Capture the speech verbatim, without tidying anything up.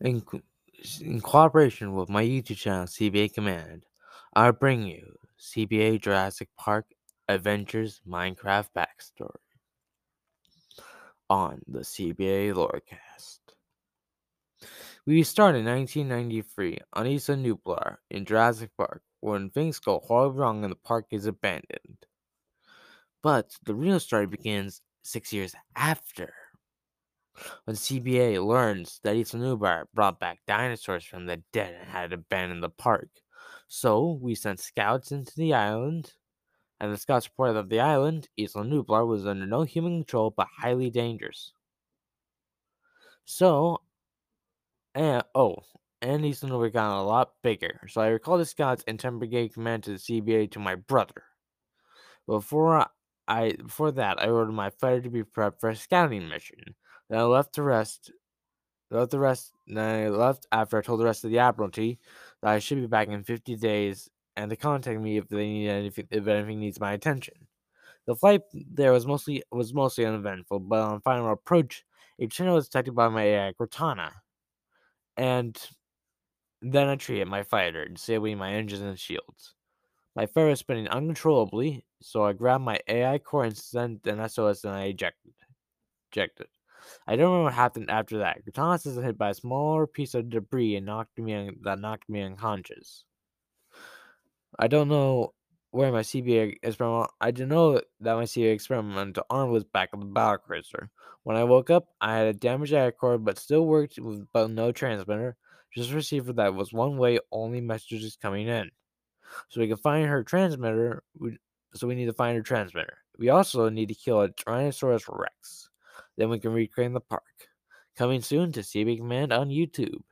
In, in cooperation with my YouTube channel, C B A Command, I bring you C B A Jurassic Park Adventures Minecraft Backstory on the C B A Lorecast. We start in nineteen ninety-three on Isla Nublar in Jurassic Park, when things go horribly wrong and the park is abandoned. But the real story begins six years after, when C B A learns that Isla Nublar brought back dinosaurs from the dead and had abandoned the park. So we sent scouts into the island, and the scouts reported that the island, Isla Nublar, was under no human control but highly dangerous. So, and oh, and Isla Nublar got a lot bigger. So I recalled the scouts and ten brigade command to the C B A to my brother. Before I before that, I ordered my fighter to be prepped for a scouting mission. Then I left to rest. Left the rest. Then I left after I told the rest of the Admiralty that I should be back in fifty days, and to contact me if they need anything. If anything needs my attention, the flight there was mostly was mostly uneventful. But on final approach, a channel was detected by my A I, Cortana, and then I treated my fighter, disabling my engines and shields. My fighter was spinning uncontrollably, so I grabbed my A I core and sent an S O S, and I ejected. Ejected. I don't remember what happened after that. Grutanos was hit by a smaller piece of debris and knocked me un- that knocked me unconscious. I don't know where my C B A experiment. I didn't know that my C B A experimental arm was back on the battlecruiser. When I woke up, I had a damaged A I core, but still worked with but no transmitter, just a receiver that was one way, only messages coming in. So we can find her transmitter. We, so we need to find her transmitter. We also need to kill a Tyrannosaurus Rex. Then we can reclaim the park. Coming soon to C B A Command on YouTube.